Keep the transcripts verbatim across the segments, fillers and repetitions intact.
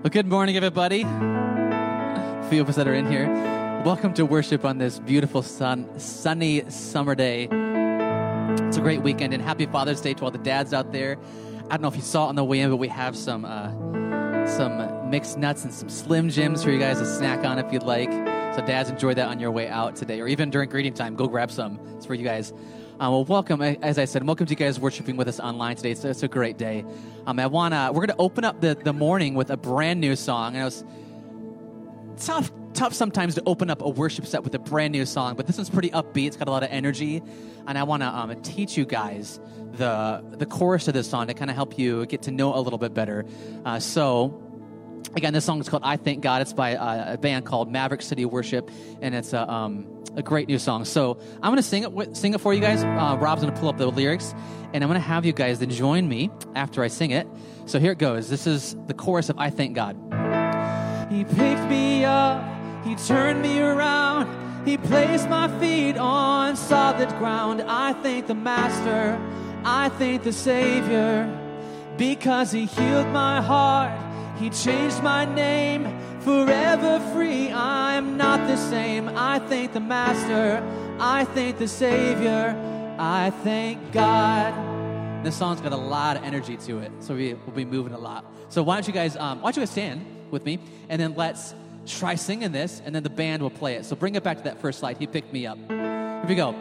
Well, good morning, everybody. A few of us that are in here. Welcome to worship on this beautiful sun, sunny summer day. It's a great weekend, and happy Father's Day to all the dads out there. I don't know if you saw it on the way in, but we have some uh, some mixed nuts and some Slim Jims for you guys to snack on if you'd like. So dads, enjoy that on your way out today, or even during greeting time. Go grab some. It's for you guys. Um, well, welcome, as I said, welcome to you guys worshiping with us online today. It's, it's a great day. Um, I wanna, we're gonna open up the, the morning with a brand new song. And it was tough, tough sometimes to open up a worship set with a brand new song, but this one's pretty upbeat. It's got a lot of energy, and I wanna um, teach you guys the the chorus of this song to kind of help you get to know it a little bit better. Uh, so. Again, this song is called I Thank God. It's by uh, a band called Maverick City Worship, and it's a, um, a great new song. So I'm going to sing it sing it for you guys. Uh, Rob's going to pull up the lyrics, and I'm going to have you guys then join me after I sing it. So here it goes. This is the chorus of I Thank God. He picked me up. He turned me around. He placed my feet on solid ground. I thank the Master. I thank the Savior, because He healed my heart. He changed my name, forever free, I'm not the same. I thank the Master, I thank the Savior, I thank God. This song's got a lot of energy to it, so we, we'll be moving a lot. So why don't you guys, um, why don't you guys stand with me, and then let's try singing this, and then the band will play it. So bring it back to that first slide, He Picked Me Up. Here we go.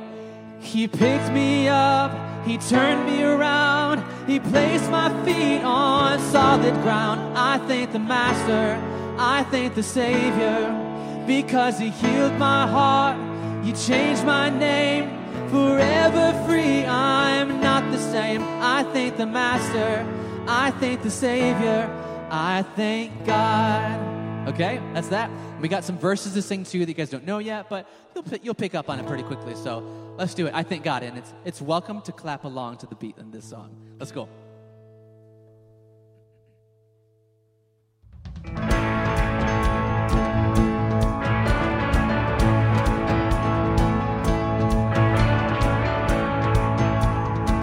He picked me up, He turned me around, He placed my feet on solid ground. I thank the Master, I thank the Savior, because He healed my heart, You changed my name, forever free, I'm not the same. I thank the Master, I thank the Savior, I thank God. Okay, that's that. We got some verses to sing too that you guys don't know yet, but you'll, you'll pick up on it pretty quickly. So let's do it. I thank God, and it's it's welcome to clap along to the beat in this song. Let's go.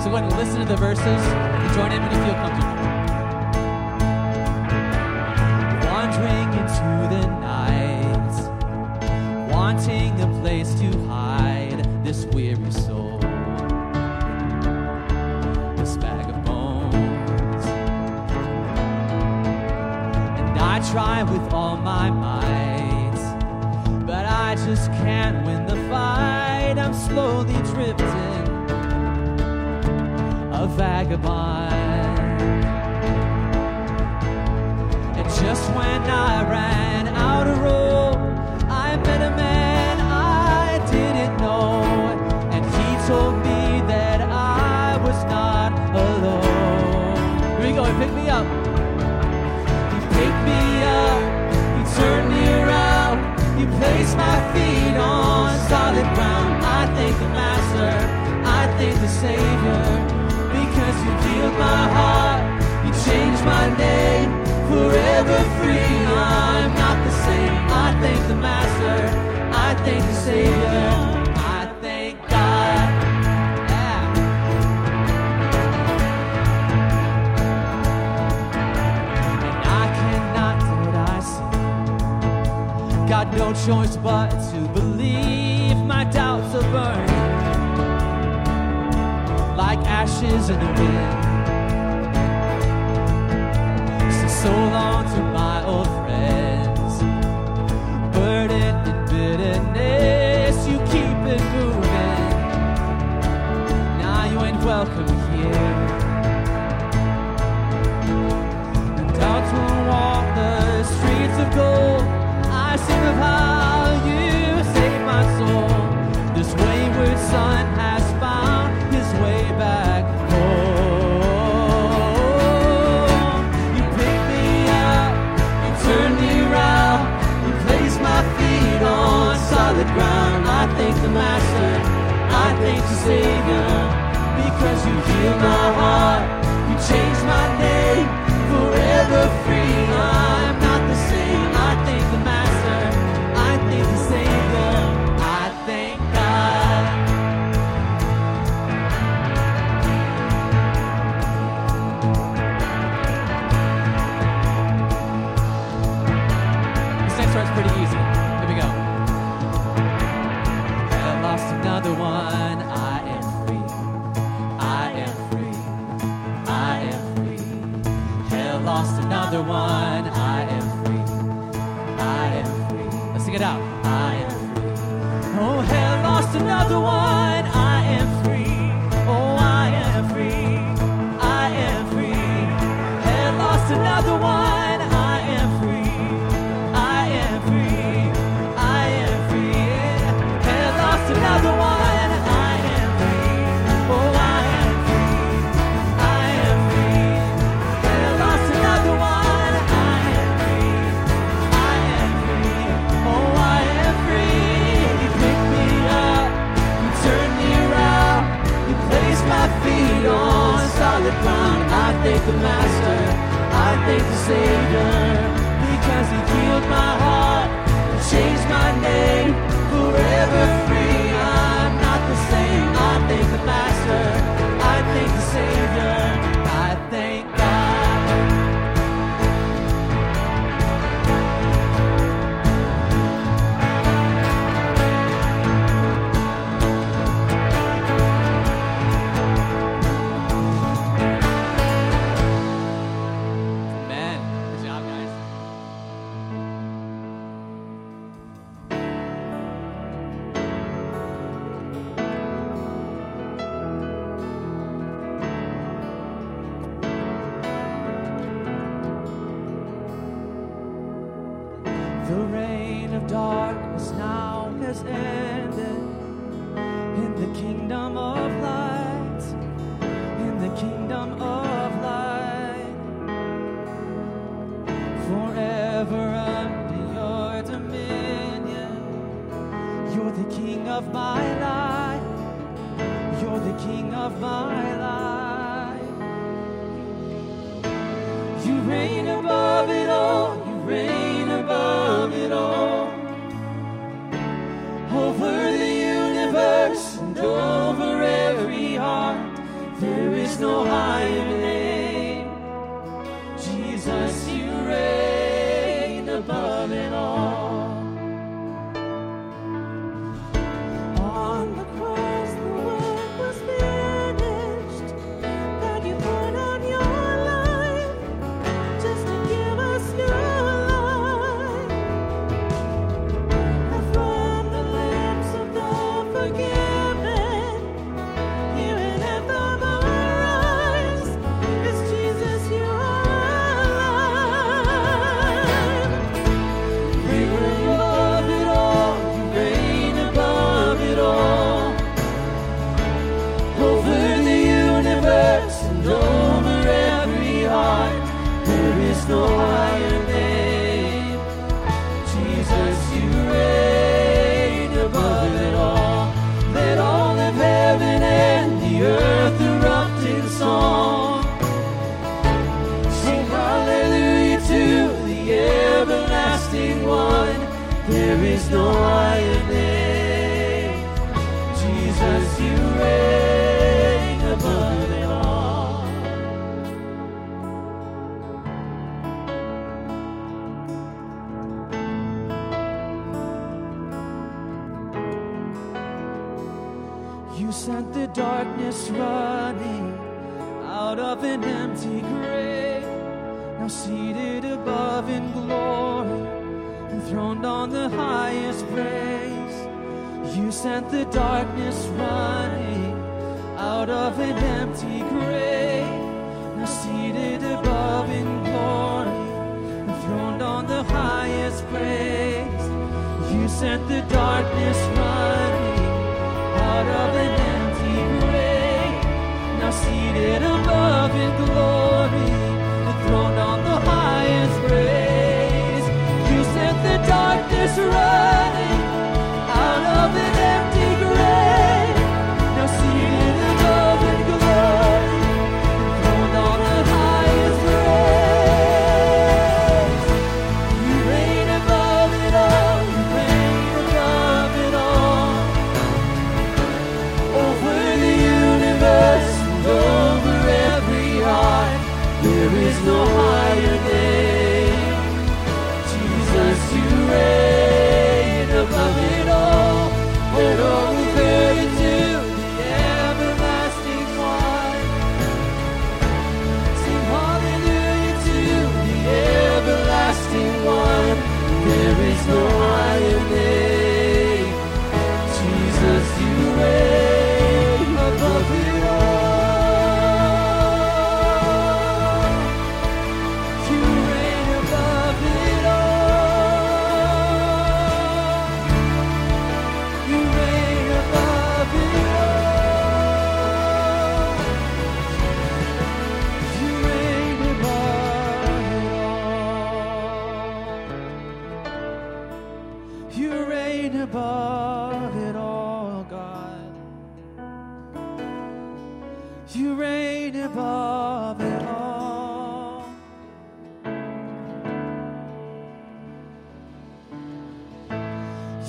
So go ahead and listen to the verses and join in when you feel comfortable. Wandering into the night, wanting a place to hide this weary soul, this bag of bones. And I try with all my might, but I just can't win the fight. I'm slowly drifting, a vagabond. Just when I ran out of road, I met a man I didn't know, and he told me that I was not alone. Here we go, He picked me up. He picked me up, He turned me around, He placed my feet on solid ground. I thank the Master, I thank the Savior, because You healed my heart, You changed my name. Forever free, I'm not the same. I thank the Master, I thank the Savior, I thank God. Yeah. And I cannot do what I see. Got no choice but to believe. My doubts are burning like ashes in the wind. So long to my old friends, burdened in bitterness, You keep it moving. Now You ain't welcome here. And out will walk the streets of gold. I sing of how You saved my soul. This wayward son has found his way back home. You picked me up, lost another one. I am free. I am free. Let's sing it out. I am free. Oh, hell, lost another one. I am free. Oh, I am free. I am free. Hell, lost another one. I thank the Master, I thank the Savior, because He healed my heart, and changed my name, forever free. I'm not the same. I thank the Master, I thank the Savior, I thank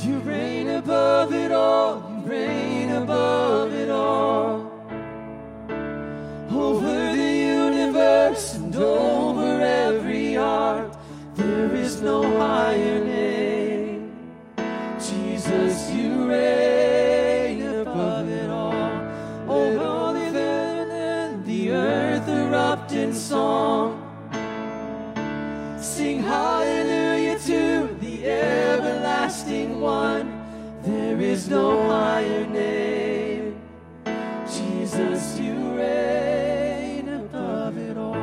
You reign above it all, you reign above it all. Over the universe and over every heart, there is no higher name. Jesus, you reign above it all. Let all the heaven and the earth erupt in song. Sing hallelujah to the everlasting one. There is no higher name. Jesus, you reign above it all.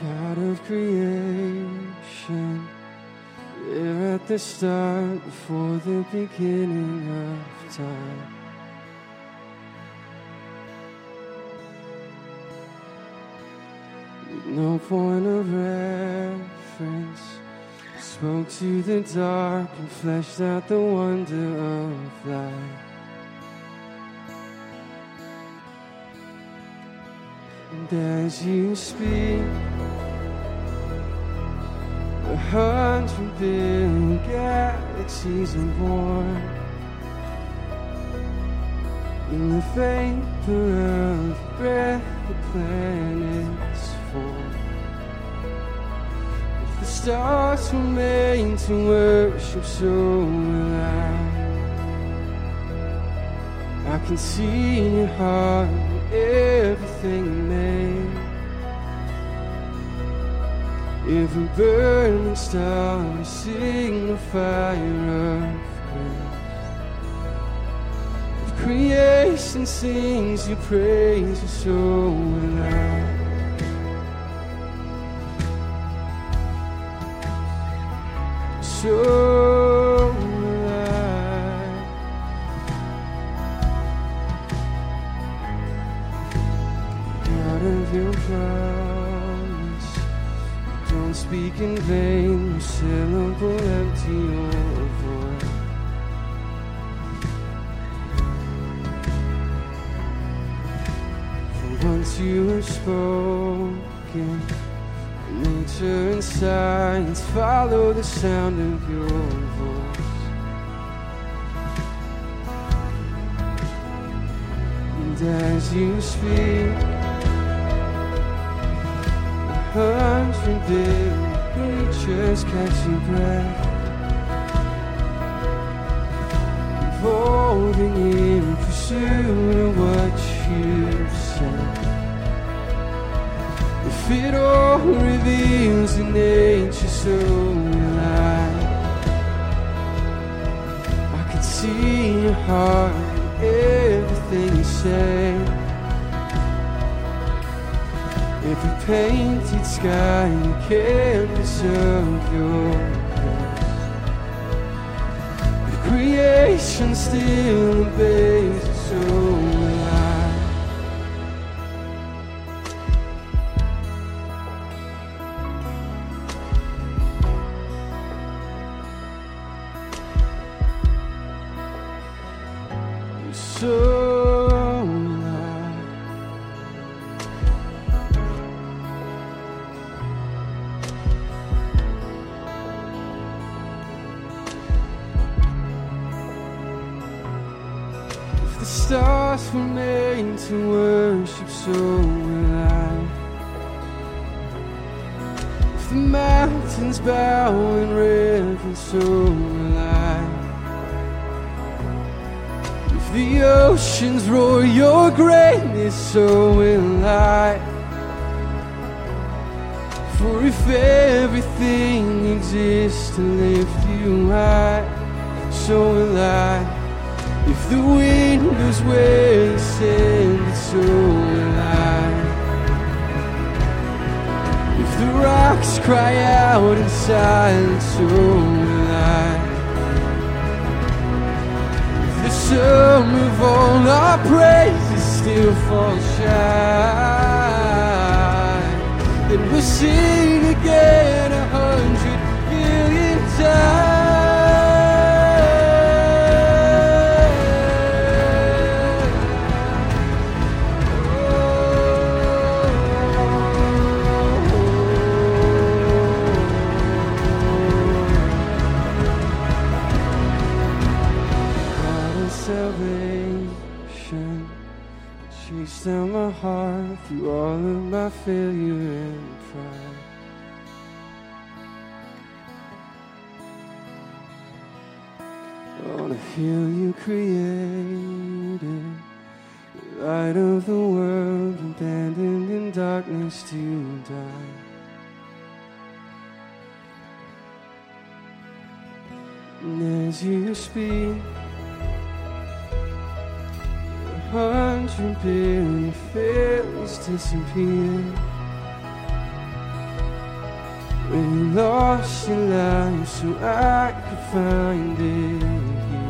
God of creation, you're at the start before the beginning of time. With no point of reference, spoke to the dark and fleshed out the wonder of life. And as you speak, a hundred billion galaxies are born in the vapor of the breath the planets form. If the stars were made to worship, so will I. I can see in your heart everything you made. Every burning star will sing the fire of grace. If creation sings your praise, your soul will I. So will I. Out of your pride, speak in vain, no syllable empty or void. For once you have spoken, nature and science follow the sound of your voice. And as you speak, hundred billion creatures catch your breath, evolving in pursuit of what you said. If it all reveals in nature, so will I. I can see in your heart and everything you say. Every painted sky and canvas of your grace, if creation still obeys, so will I. So stars were made to worship, so will I. If the mountains bow in reverence, so will I. If the oceans roar your greatness, so will I. For if everything exists to lift you high, so will I. If the wind blows where you send it, so will I. If the rocks cry out in silence, so will I. If the sum of all our praises still falls shy, then we'll will sing again a hundred million times. God of salvation, chase down my heart through all of my failure and pride. I wanna feel you created, light of the world, abandoned in darkness to die. And as you speak, hundred billion failures disappear. When you lost your life so I could find it again.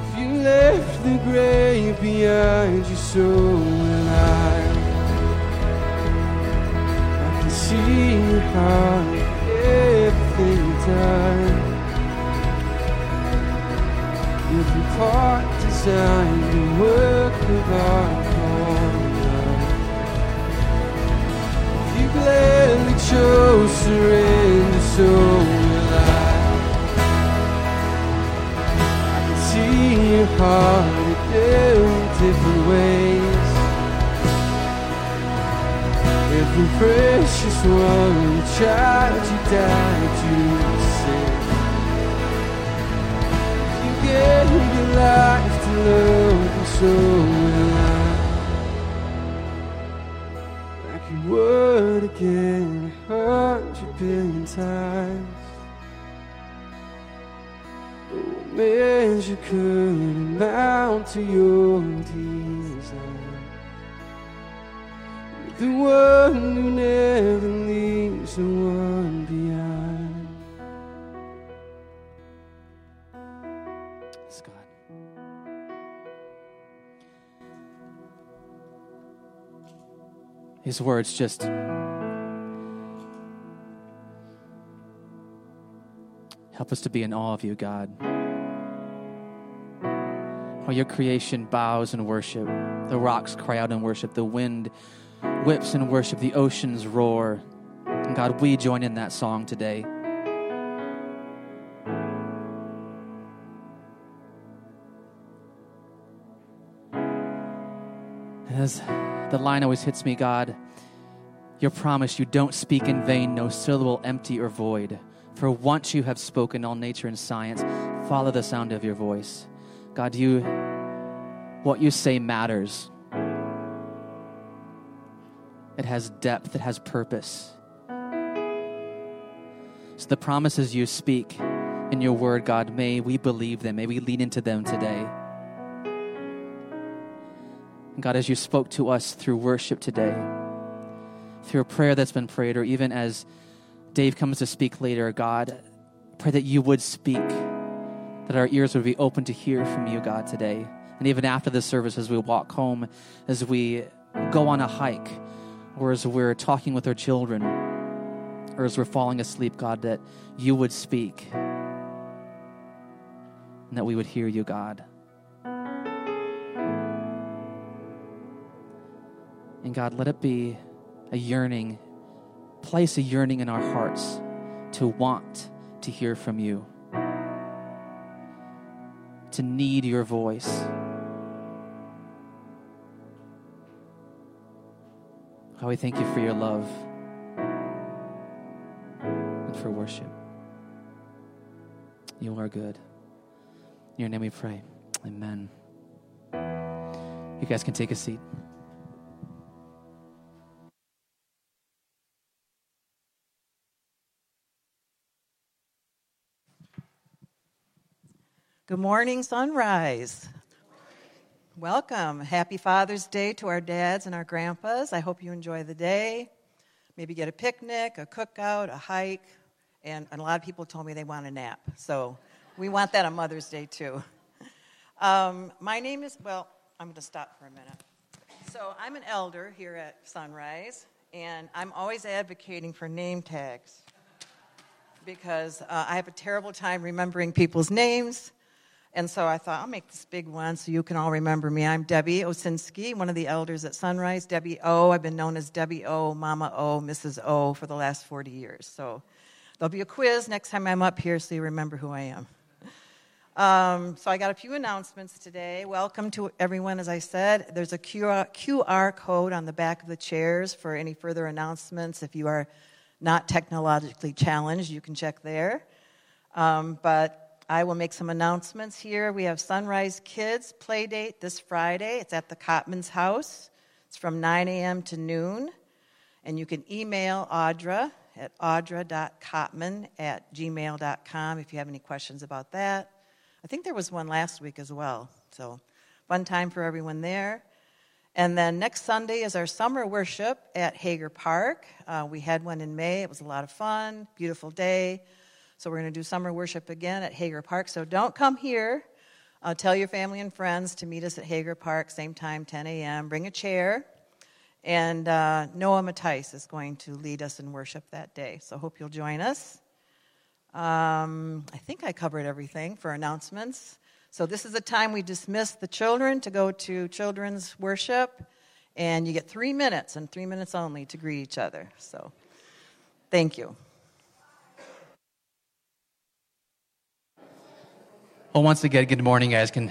If you left the grave behind you, so will I. I can see your heart, everything died. Every part designed to work with our core love. If you gladly chose surrender, so will I. I can see your heart in different ways. Every precious one, the child you died to save. Give your life to love, and so will I. Like you would again a hundred billion times. What measure could amount to your desire? The one who never leaves the one behind. His words just help us to be in awe of you, God. While your creation bows in worship, the rocks cry out in worship, the wind whips in worship, the oceans roar. And God, we join in that song today. As the line always hits me, God, your promise, you don't speak in vain, no syllable empty or void. For once you have spoken, all nature and science follow the sound of your voice. God, you, what you say matters. It has depth, it has purpose. So the promises you speak in your word, God, may we believe them, may we lean into them today. God, as you spoke to us through worship today, through a prayer that's been prayed, or even as Dave comes to speak later, God, pray that you would speak, that our ears would be open to hear from you, God, today. And even after this service, as we walk home, as we go on a hike, or as we're talking with our children, or as we're falling asleep, God, that you would speak, and that we would hear you, God. And God, let it be a yearning, place a yearning in our hearts to want to hear from you, to need your voice. God, we thank you for your love and for worship. You are good. In your name we pray. Amen. You guys can take a seat. Good morning, Sunrise. Welcome. Happy Father's Day to our dads and our grandpas. I hope you enjoy the day. Maybe get a picnic, a cookout, a hike. And, and a lot of people told me they want a nap. So we want that on Mother's Day, too. Um, my name is, well, I'm going to stop for a minute. So I'm an elder here at Sunrise. and I'm always advocating for name tags because uh, I have a terrible time remembering people's names. And so I thought, I'll make this big one so you can all remember me. I'm Debbie Osinski, one of the elders at Sunrise. Debbie O, I've been known as Debbie O, Mama O, Missus O for the last forty years. So there'll be a quiz next time I'm up here so you remember who I am. Um, so I got a few announcements today. Welcome to everyone, as I said. There's a Q R code on the back of the chairs for any further announcements. If you are not technologically challenged, you can check there. Um, but... I will make some announcements here. We have Sunrise Kids play date this Friday. It's at the Cotman's house. It's from nine a.m. to noon. And you can email Audra at audra dot cotman at gmail dot com if you have any questions about that. I think there was one last week as well. So fun time for everyone there. And then next Sunday is our summer worship at Hager Park. Uh, we had one in May. It was a lot of fun, beautiful day. So we're going to do summer worship again at Hager Park. So don't come here. Uh, tell your family and friends to meet us at Hager Park, same time, ten a.m. Bring a chair. And uh, Noah Matthijs is going to lead us in worship that day. So hope you'll join us. Um, I think I covered everything for announcements. So this is the time we dismiss the children to go to children's worship. And you get three minutes and three minutes only to greet each other. So thank you. Well, once again, good morning, guys. Can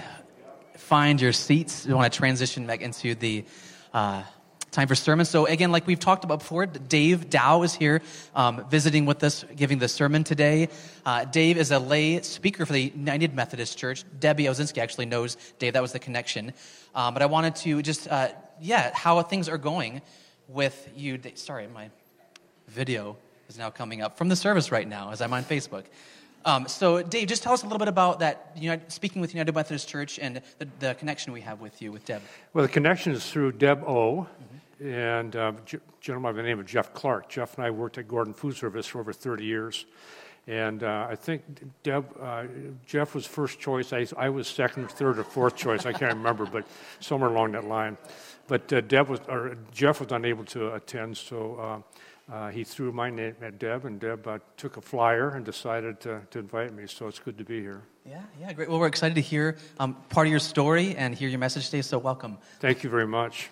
find your seats. We want to transition back into the uh, time for sermon. So again, like we've talked about before, Dave Dow is here um, visiting with us, giving the sermon today. Uh, Dave is a lay speaker for the United Methodist Church. Debbie Osinski actually knows Dave. That was the connection. Um, but I wanted to just, uh, yeah, how things are going with you. Sorry, my video is now coming up from the service right now as I'm on Facebook. Um, so, Dave, just tell us a little bit about that, you know, speaking with United Methodist Church and the, the connection we have with you, with Deb. Well, the connection is through Deb O, mm-hmm. and um, a gentleman by the name of Jeff Clark. Jeff and I worked at Gordon Food Service for over thirty years, and uh, I think Deb, uh, Jeff was first choice. I, I was second, third, or fourth choice. I can't remember, but somewhere along that line. But uh, Deb was, or Jeff was unable to attend, so... Uh, Uh, he threw my name at Deb, and Deb uh, took a flyer and decided to, to invite me, so it's good to be here. Yeah, yeah, great. Well, we're excited to hear um, part of your story and hear your message today, so welcome. Thank you very much.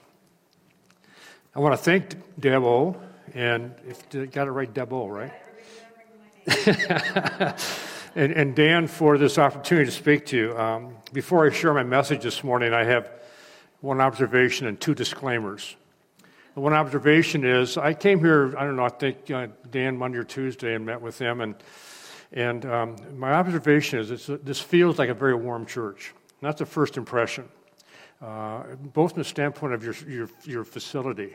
I want to thank Deb O, and if got it right, Deb O, right? and, and Dan for this opportunity to speak to you. Um, before I share my message this morning, I have one observation and two disclaimers. One observation is, I came here, I don't know, I think uh, Dan Monday or Tuesday and met with him, and and um, my observation is it's, this feels like a very warm church. And that's the first impression, uh, both from the standpoint of your your, your facility,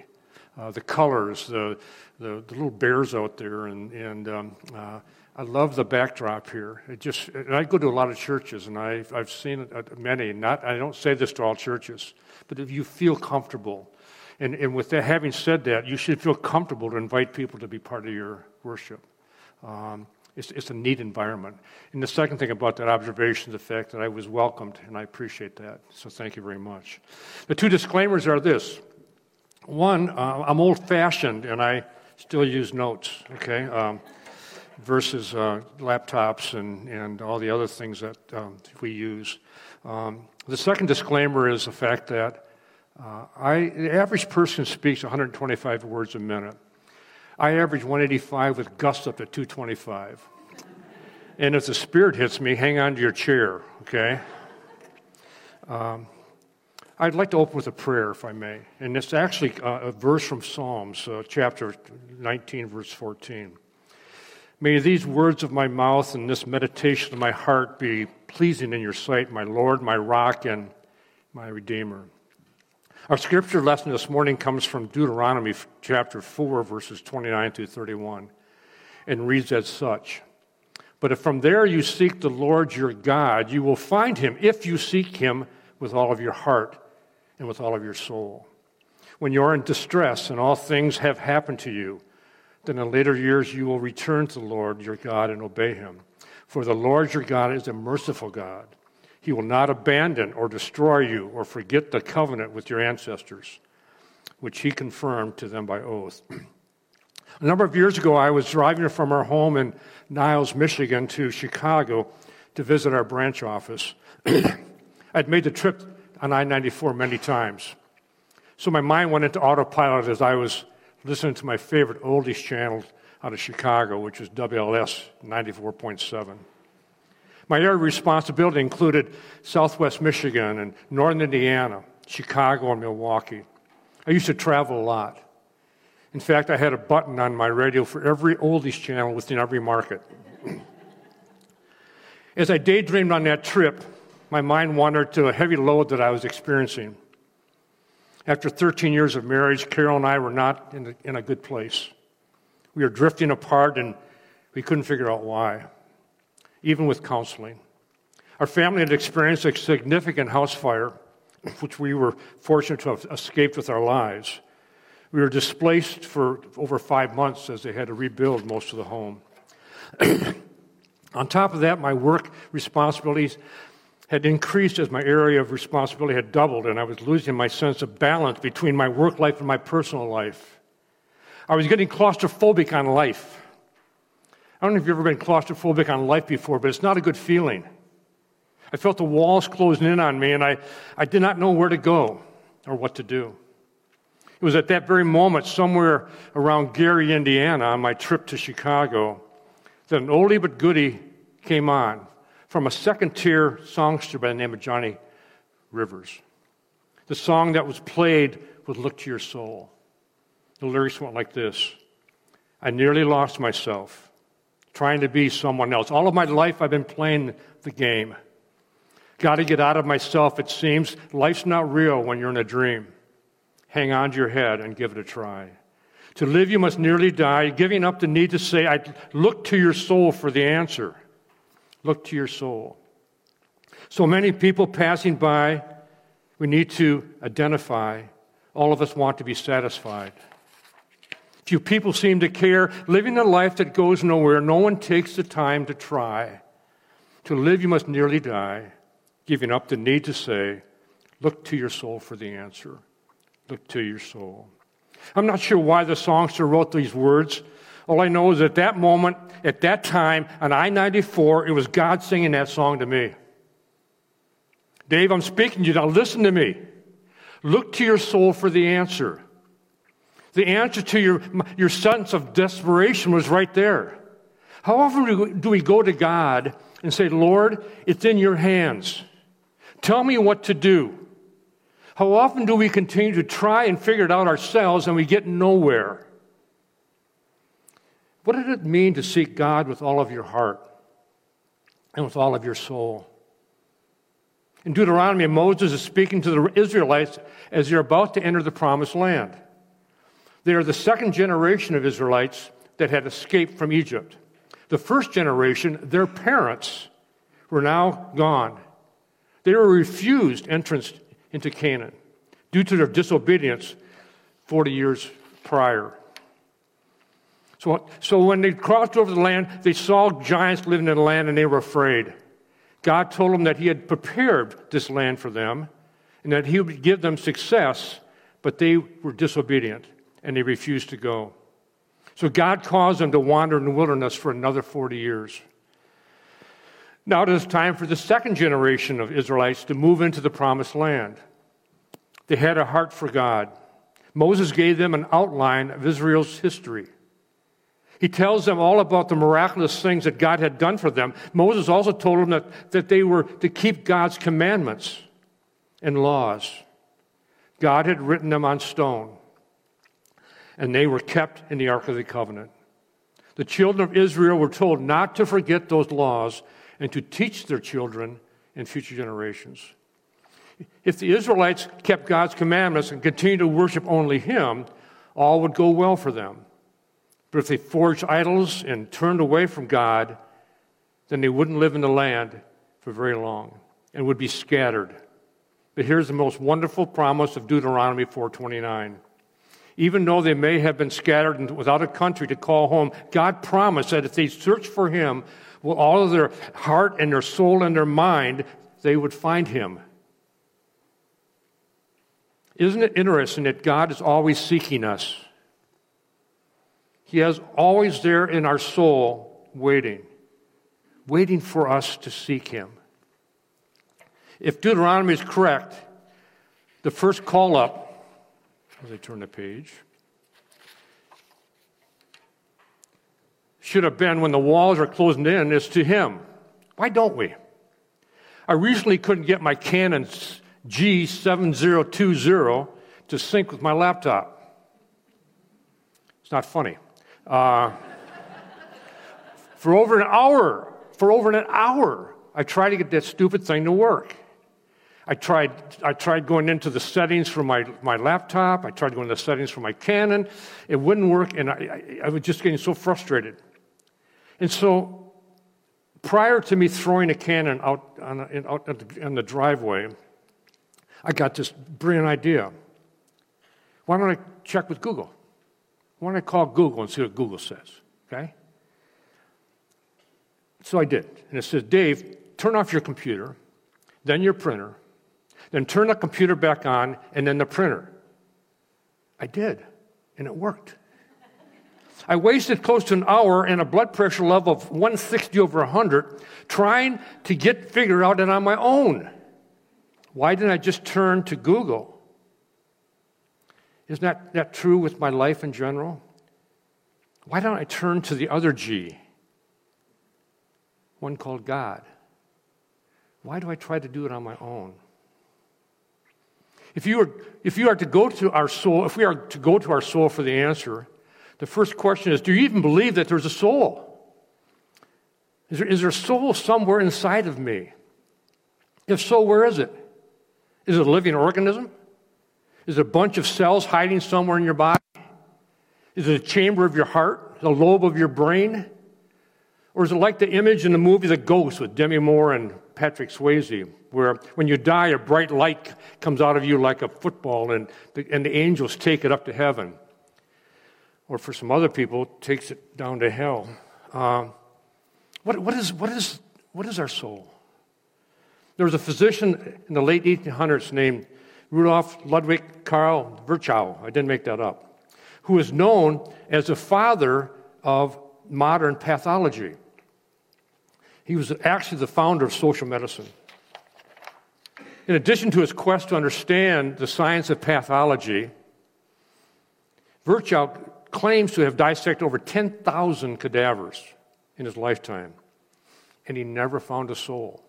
uh, the colors, the, the the little bears out there, and, and um, uh, I love the backdrop here. It just, and I go to a lot of churches, and I, I've seen many, not, I don't say this to all churches, but if you feel comfortable. And, and with that, having said that, you should feel comfortable to invite people to be part of your worship. Um, it's, it's a neat environment. And the second thing about that observation is the fact that I was welcomed, and I appreciate that. So thank you very much. The two disclaimers are this. One, uh, I'm old-fashioned, and I still use notes, okay, um, versus uh, laptops and, and all the other things that um, we use. Um, the second disclaimer is the fact that Uh, I, the average person speaks one hundred twenty-five words a minute. I average one eighty-five with gusts up to two twenty-five. And if the spirit hits me, hang on to your chair, okay? Um, I'd like to open with a prayer, if I may. And it's actually uh, a verse from Psalms, uh, chapter nineteen, verse fourteen. May these words of my mouth and this meditation of my heart be pleasing in your sight, my Lord, my rock, and my Redeemer. Our scripture lesson this morning comes from Deuteronomy chapter four, verses twenty-nine through thirty-one, and reads as such. But if from there you seek the Lord your God, you will find him if you seek him with all of your heart and with all of your soul. When you are in distress and all things have happened to you, then in later years you will return to the Lord your God and obey him. For the Lord your God is a merciful God. He will not abandon or destroy you or forget the covenant with your ancestors. which he confirmed to them by oath. A number of years ago, I was driving from our home in Niles, Michigan, to Chicago to visit our branch office. I'd made the trip on I ninety-four many times. So my mind went into autopilot as I was listening to my favorite oldies channel out of Chicago, which was W L S ninety-four point seven. My area of responsibility included Southwest Michigan and Northern Indiana, Chicago, and Milwaukee. I used to travel a lot. In fact, I had a button on my radio for every oldies channel within every market. As I daydreamed on that trip, my mind wandered to a heavy load that I was experiencing. After thirteen years of marriage, Carol and I were not in, the, in a good place. We were drifting apart, and we couldn't figure out why, even with counseling. Our family had experienced a significant house fire, which we were fortunate to have escaped with our lives. We were displaced for over five months as they had to rebuild most of the home. On top of that, my work responsibilities had increased as my area of responsibility had doubled, and I was losing my sense of balance between my work life and my personal life. I was getting claustrophobic on life. I don't know if you've ever been claustrophobic on life before, but it's not a good feeling. I felt the walls closing in on me, and I, I did not know where to go or what to do. It was at that very moment, somewhere around Gary, Indiana, on my trip to Chicago, that an oldie but goodie came on from a second-tier songster by the name of Johnny Rivers. The song that was played was "Look to Your Soul." The lyrics went like this: I nearly lost myself, trying to be someone else. All of my life I've been playing the game. Got to get out of myself, it seems. Life's not real when you're in a dream. Hang on to your head and give it a try. To live, you must nearly die, giving up the need to say, I look to your soul for the answer. Look to your soul. So many people passing by, we need to identify. All of us want to be satisfied. Few people seem to care, living a life that goes nowhere. No one takes the time to try. To live, you must nearly die, giving up the need to say, look to your soul for the answer. Look to your soul. I'm not sure why the songster wrote these words. All I know is at that moment, at that time, on I ninety-four, it was God singing that song to me. Dave, I'm speaking to you. Now listen to me. Look to your soul for the answer. The answer to your, your sense of desperation was right there. How often do we go to God and say, Lord, it's in your hands. Tell me what to do. How often do we continue to try and figure it out ourselves and we get nowhere? What did it mean to seek God with all of your heart and with all of your soul? In Deuteronomy, Moses is speaking to the Israelites as they're about to enter the promised land. They are the second generation of Israelites that had escaped from Egypt. The first generation, their parents, were now gone. They were refused entrance into Canaan due to their disobedience forty years prior. So, so when they crossed over the land, they saw giants living in the land and they were afraid. God told them that he had prepared this land for them and that he would give them success, but they were disobedient and they refused to go. So God caused them to wander in the wilderness for another forty years. Now it is time for the second generation of Israelites to move into the promised land. They had a heart for God. Moses gave them an outline of Israel's history. He tells them all about the miraculous things that God had done for them. Moses also told them that, that they were to keep God's commandments and laws. God had written them on stone, and they were kept in the Ark of the Covenant. The children of Israel were told not to forget those laws and to teach their children and future generations. If the Israelites kept God's commandments and continued to worship only him, all would go well for them. But if they forged idols and turned away from God, then they wouldn't live in the land for very long and would be scattered. But here's the most wonderful promise of Deuteronomy four twenty-nine. Even though they may have been scattered and without a country to call home, God promised that if they searched for him, with all of their heart and their soul and their mind, they would find him. Isn't it interesting that God is always seeking us? He is always there in our soul waiting, waiting for us to seek Him. If Deuteronomy is correct, the first call up, as I turn the page, should have been when the walls are closing in, is to Him. Why don't we? I recently couldn't get my Canon G seven zero two zero to sync with my laptop. It's not funny. Uh, for over an hour, for over an hour, I tried to get that stupid thing to work. I tried I tried going into the settings for my, my laptop. I tried going into the settings for my Canon. It wouldn't work, and I, I, I was just getting so frustrated. And so prior to me throwing a Canon out on, a, out on the driveway, I got this brilliant idea. Why don't I check with Google? Why don't I call Google and see what Google says, okay? So I did. And it says, Dave, turn off your computer, then your printer, then turn the computer back on, and then the printer. I did, and it worked. I wasted close to an hour and a blood pressure level of one sixty over one hundred trying to get figure out it on my own. Why didn't I just turn to Google? Isn't that, that true with my life in general? Why don't I turn to the other G, one called God? Why do I try to do it on my own? If you are, if you are to go to our soul, if we are to go to our soul for the answer, the first question is, do you even believe that there's a soul? Is there, is there a soul somewhere inside of me? If so, where is it? Is it a living organism? Is it a bunch of cells hiding somewhere in your body? Is it a chamber of your heart, the lobe of your brain? Or is it like the image in the movie The Ghost with Demi Moore and Patrick Swayze, where when you die, a bright light comes out of you like a football, and the, and the angels take it up to heaven? Or for some other people, takes it down to hell. Um, what, what is what is what is our soul? There was a physician in the late eighteen hundreds named Rudolf Ludwig Karl Virchow, I didn't make that up, who is known as the father of modern pathology. He was actually the founder of social medicine. In addition to his quest to understand the science of pathology, Virchow claims to have dissected over ten thousand cadavers in his lifetime, and he never found a soul.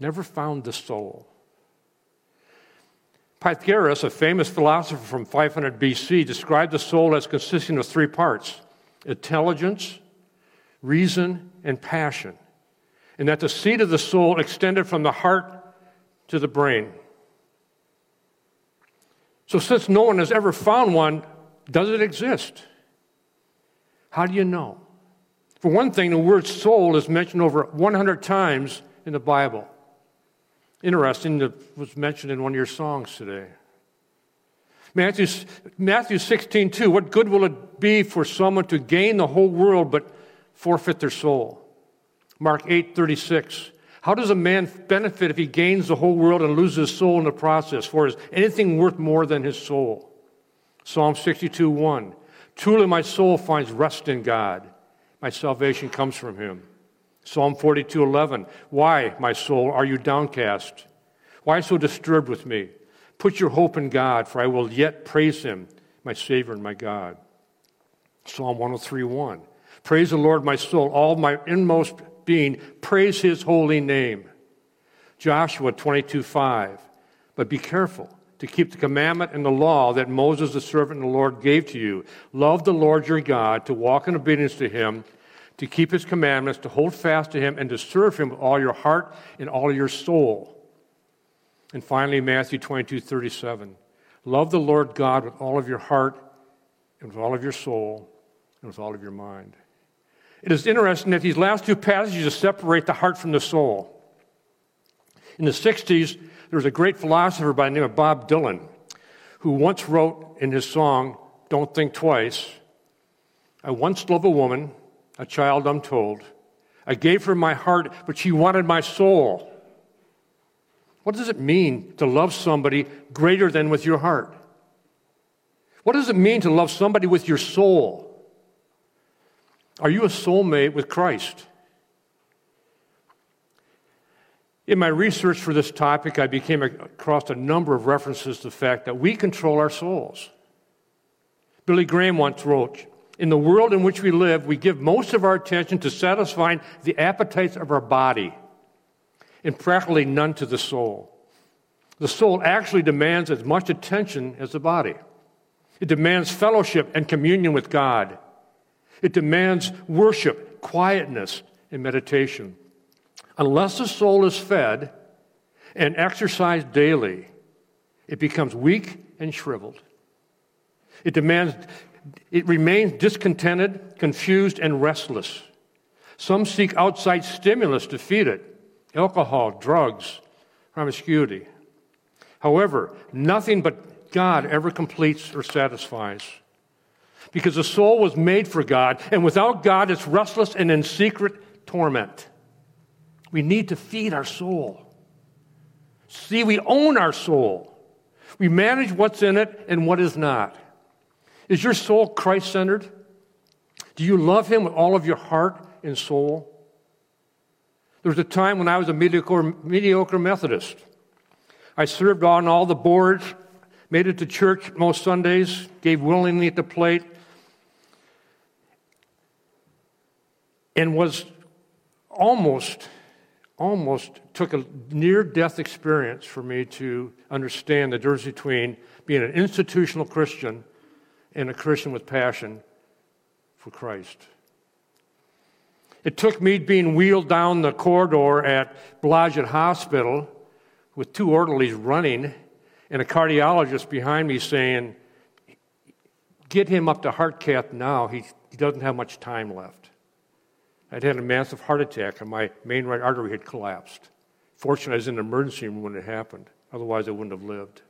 Never found the soul. Pythagoras, a famous philosopher from five hundred B C, described the soul as consisting of three parts: intelligence, reason, and passion, and that the seat of the soul extended from the heart to the brain. So since no one has ever found one, does it exist? How do you know? For one thing, the word soul is mentioned over one hundred times in the Bible. Interesting, that was mentioned in one of your songs today. Matthew, Matthew sixteen two, what good will it be for someone to gain the whole world but forfeit their soul? Mark eight thirty-six, how does a man benefit if he gains the whole world and loses his soul in the process? For is anything worth more than his soul? Psalm sixty-two one, truly my soul finds rest in God. My salvation comes from Him. Psalm forty-two eleven, why, my soul, are you downcast? Why so disturbed with me? Put your hope in God, for I will yet praise Him, my Savior and my God. Psalm one oh three one, praise the Lord, my soul, all my inmost being, praise His holy name. Joshua twenty-two five, but be careful to keep the commandment and the law that Moses, the servant of the Lord, gave to you. Love the Lord your God, to walk in obedience to Him, to keep His commandments, to hold fast to Him, and to serve Him with all your heart and all your soul. And finally, Matthew twenty-two thirty-seven. Love the Lord God with all of your heart, and with all of your soul, and with all of your mind. It is interesting that these last two passages separate the heart from the soul. In the sixties, there was a great philosopher by the name of Bob Dylan, who once wrote in his song, Don't Think Twice, I once loved a woman, a child, I'm told. I gave her my heart, but she wanted my soul. What does it mean to love somebody greater than with your heart? What does it mean to love somebody with your soul? Are you a soulmate with Christ? In my research for this topic, I became across a number of references to the fact that we control our souls. Billy Graham once wrote, "In the world in which we live, we give most of our attention to satisfying the appetites of our body and practically none to the soul. The soul actually demands as much attention as the body. It demands fellowship and communion with God. It demands worship, quietness, and meditation. Unless the soul is fed and exercised daily, it becomes weak and shriveled. It demands, it remains discontented, confused, and restless. Some seek outside stimulus to feed it, alcohol, drugs, promiscuity. However, nothing but God ever completes or satisfies. Because the soul was made for God, and without God, it's restless and in secret torment." We need to feed our soul. See, we own our soul. We manage what's in it and what is not. Is your soul Christ-centered? Do you love Him with all of your heart and soul? There was a time when I was a mediocre, mediocre Methodist. I served on all the boards, made it to church most Sundays, gave willingly at the plate, and was almost... almost took a near-death experience for me to understand the difference between being an institutional Christian and a Christian with passion for Christ. It took me being wheeled down the corridor at Blodgett Hospital with two orderlies running and a cardiologist behind me saying, "Get him up to heart cath now, he, he doesn't have much time left." I'd had a massive heart attack, and my main right artery had collapsed. Fortunately, I was in the emergency room when it happened. Otherwise, I wouldn't have lived.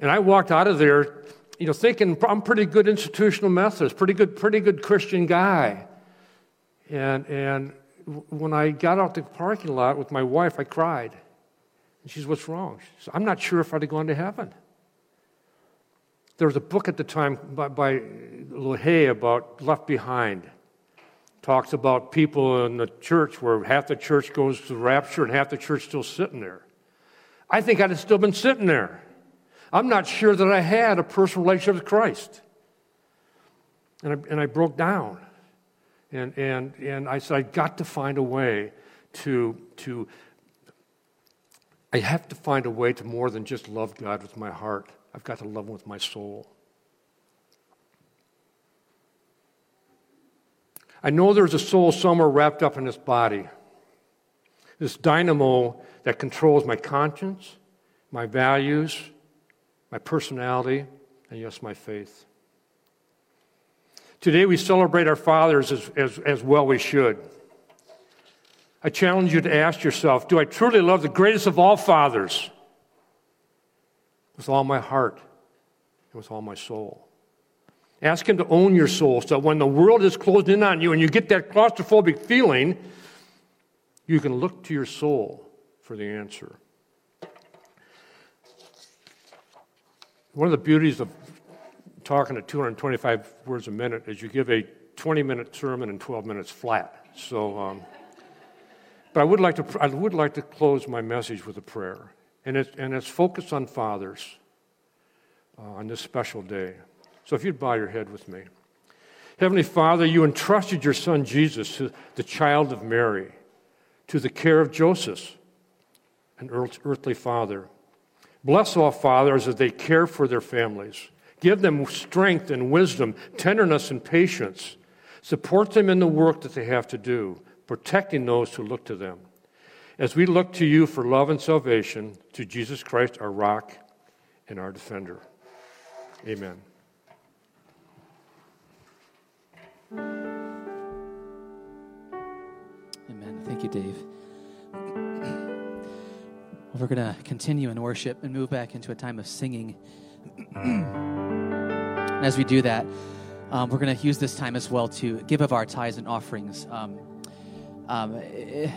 And I walked out of there, you know, thinking I'm a pretty good institutional Methodist, pretty good, pretty good Christian guy. And and when I got out the parking lot with my wife, I cried. And she said, "What's wrong?" She said, "I'm not sure if I'd have gone to heaven." There was a book at the time by, by LaHaye about Left Behind. Talks about people in the church where half the church goes to the rapture and half the church still sitting there. I think I'd have still been sitting there. I'm not sure that I had a personal relationship with Christ. And I, and I broke down. And, and, and I said, I've got to find a way to, to, I have to find a way to more than just love God with my heart. I've got to love Him with my soul. I know there's a soul somewhere wrapped up in this body, this dynamo that controls my conscience, my values, my personality, and yes, my faith. Today we celebrate our fathers as, as, as well we should. I challenge you to ask yourself, do I truly love the greatest of all fathers with all my heart and with all my soul? Ask Him to own your soul so that when the world is closed in on you and you get that claustrophobic feeling, you can look to your soul for the answer. One of the beauties of talking at two hundred twenty-five words a minute is you give a twenty-minute sermon in twelve minutes flat. So, um, but I would like to I would like to close my message with a prayer, and it's and it's focused on fathers uh, on this special day. So if you'd bow your head with me. Heavenly Father, you entrusted your son Jesus, to the child of Mary, to the care of Joseph, an earthly father. Bless all fathers as they care for their families. Give them strength and wisdom, tenderness and patience. Support them in the work that they have to do, protecting those who look to them. As we look to you for love and salvation, to Jesus Christ, our rock and our defender. Amen. Amen. Thank you, Dave. We're going to continue in worship and move back into a time of singing. As we do that, um, we're going to use this time as well to give of our tithes and offerings. Um, Um,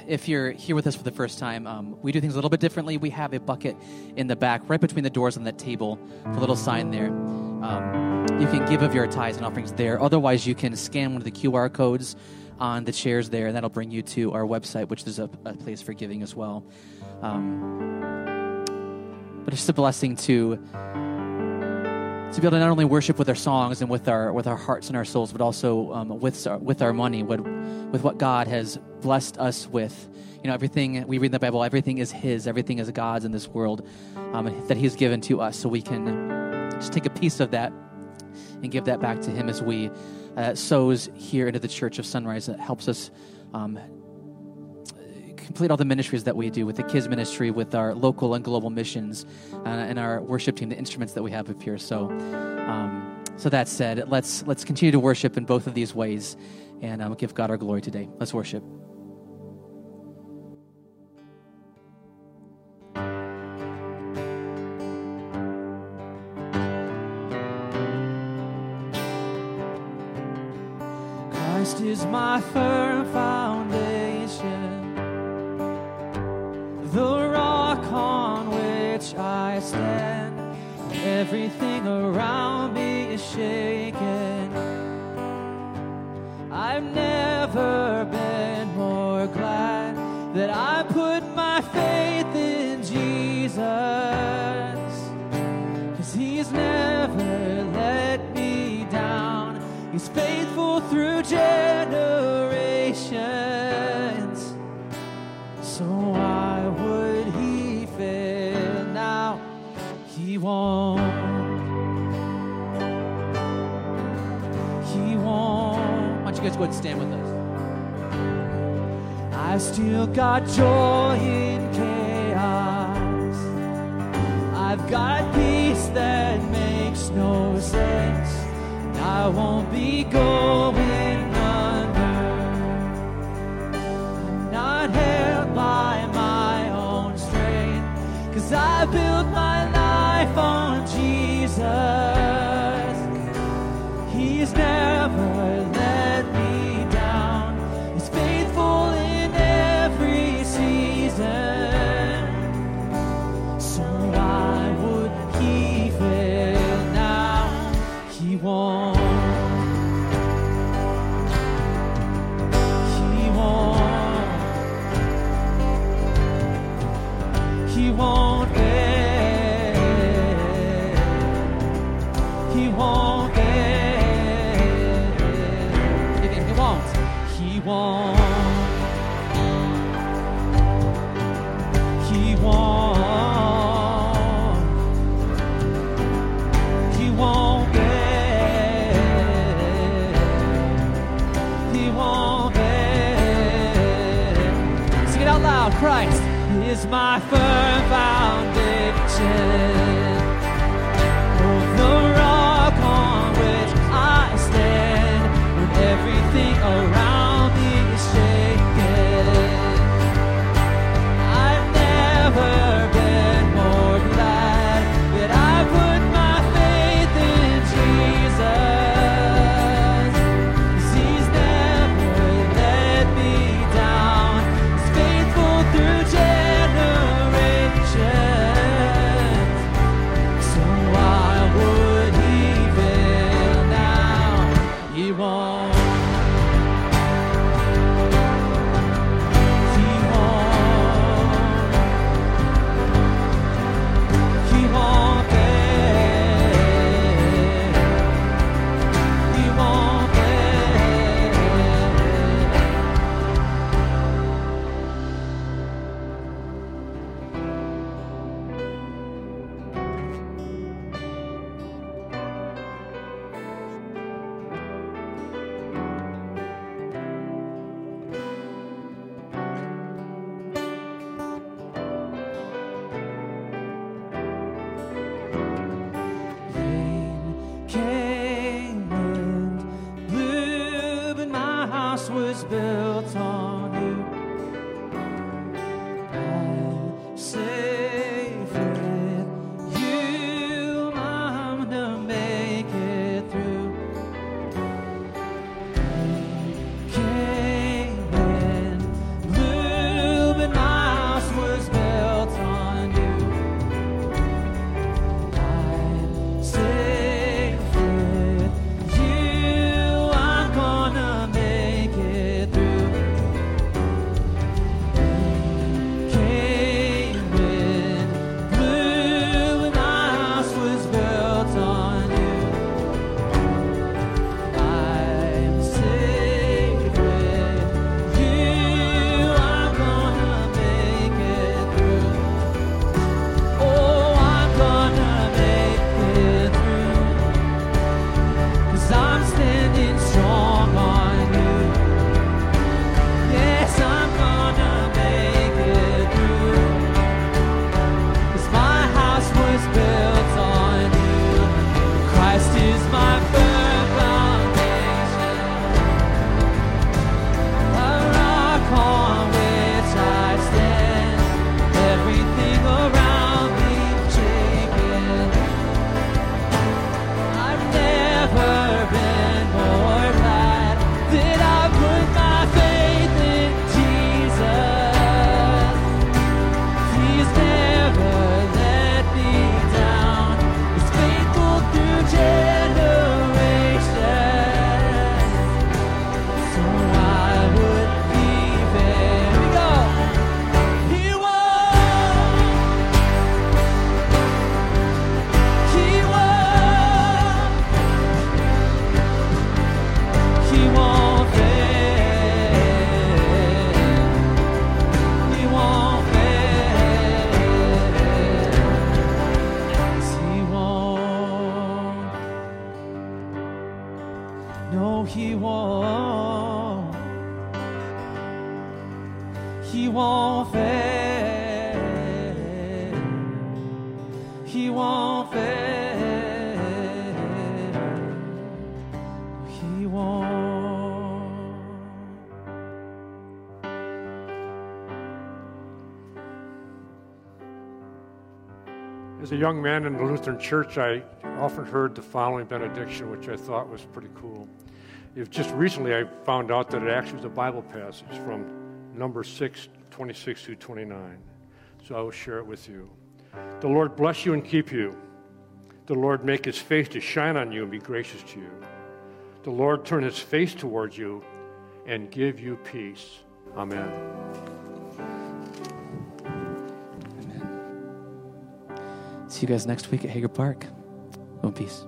if you're here with us for the first time, um, we do things a little bit differently. We have a bucket in the back, right between the doors on that table, the little sign there. Um, you can give of your tithes and offerings there. Otherwise, you can scan one of the Q R codes on the chairs there, and that'll bring you to our website, which is a, a place for giving as well. Um, but it's just a blessing to to be able to not only worship with our songs and with our with our hearts and our souls, but also um, with our, with our money, with with what God has blessed us with. You know, everything we read in the Bible, everything is His, everything is God's in this world, um, that He's given to us, so we can just take a piece of that and give that back to Him as we. Uh, sows here into the Church of Sunrise, that helps us um, complete all the ministries that we do with the kids ministry, with our local and global missions, uh, and our worship team, the instruments that we have up here. So, um, so that said, let's let's continue to worship in both of these ways, and um, give God our glory today. Let's worship. Christ is my firm foundation, the rock on which I stand. Everything around me is shaken. I've never been more glad that I put my faith in Jesus, 'cause He's never let me down. He's faithful through generations, so why would He fail now? He won't. He won't. Why don't you guys go ahead and stand with us? I've still got joy in chaos. I've got peace that makes no sense. I won't be going under. I'm not held by my own strength, 'cause I built my life on Jesus. He's never let me down. He's faithful in every season, so why would He fail now? He won't. He won't end. He won't fail. He won't. As a young man in the Lutheran Church, I often heard the following benediction, which I thought was pretty cool. If just recently I found out that it actually was a Bible passage from Numbers six, twenty-six through twenty-nine. So I will share it with you. The Lord bless you and keep you. The Lord make his face to shine on you and be gracious to you. The Lord turn his face towards you and give you peace. Amen. Amen. See you guys next week at Hager Park. Go in peace.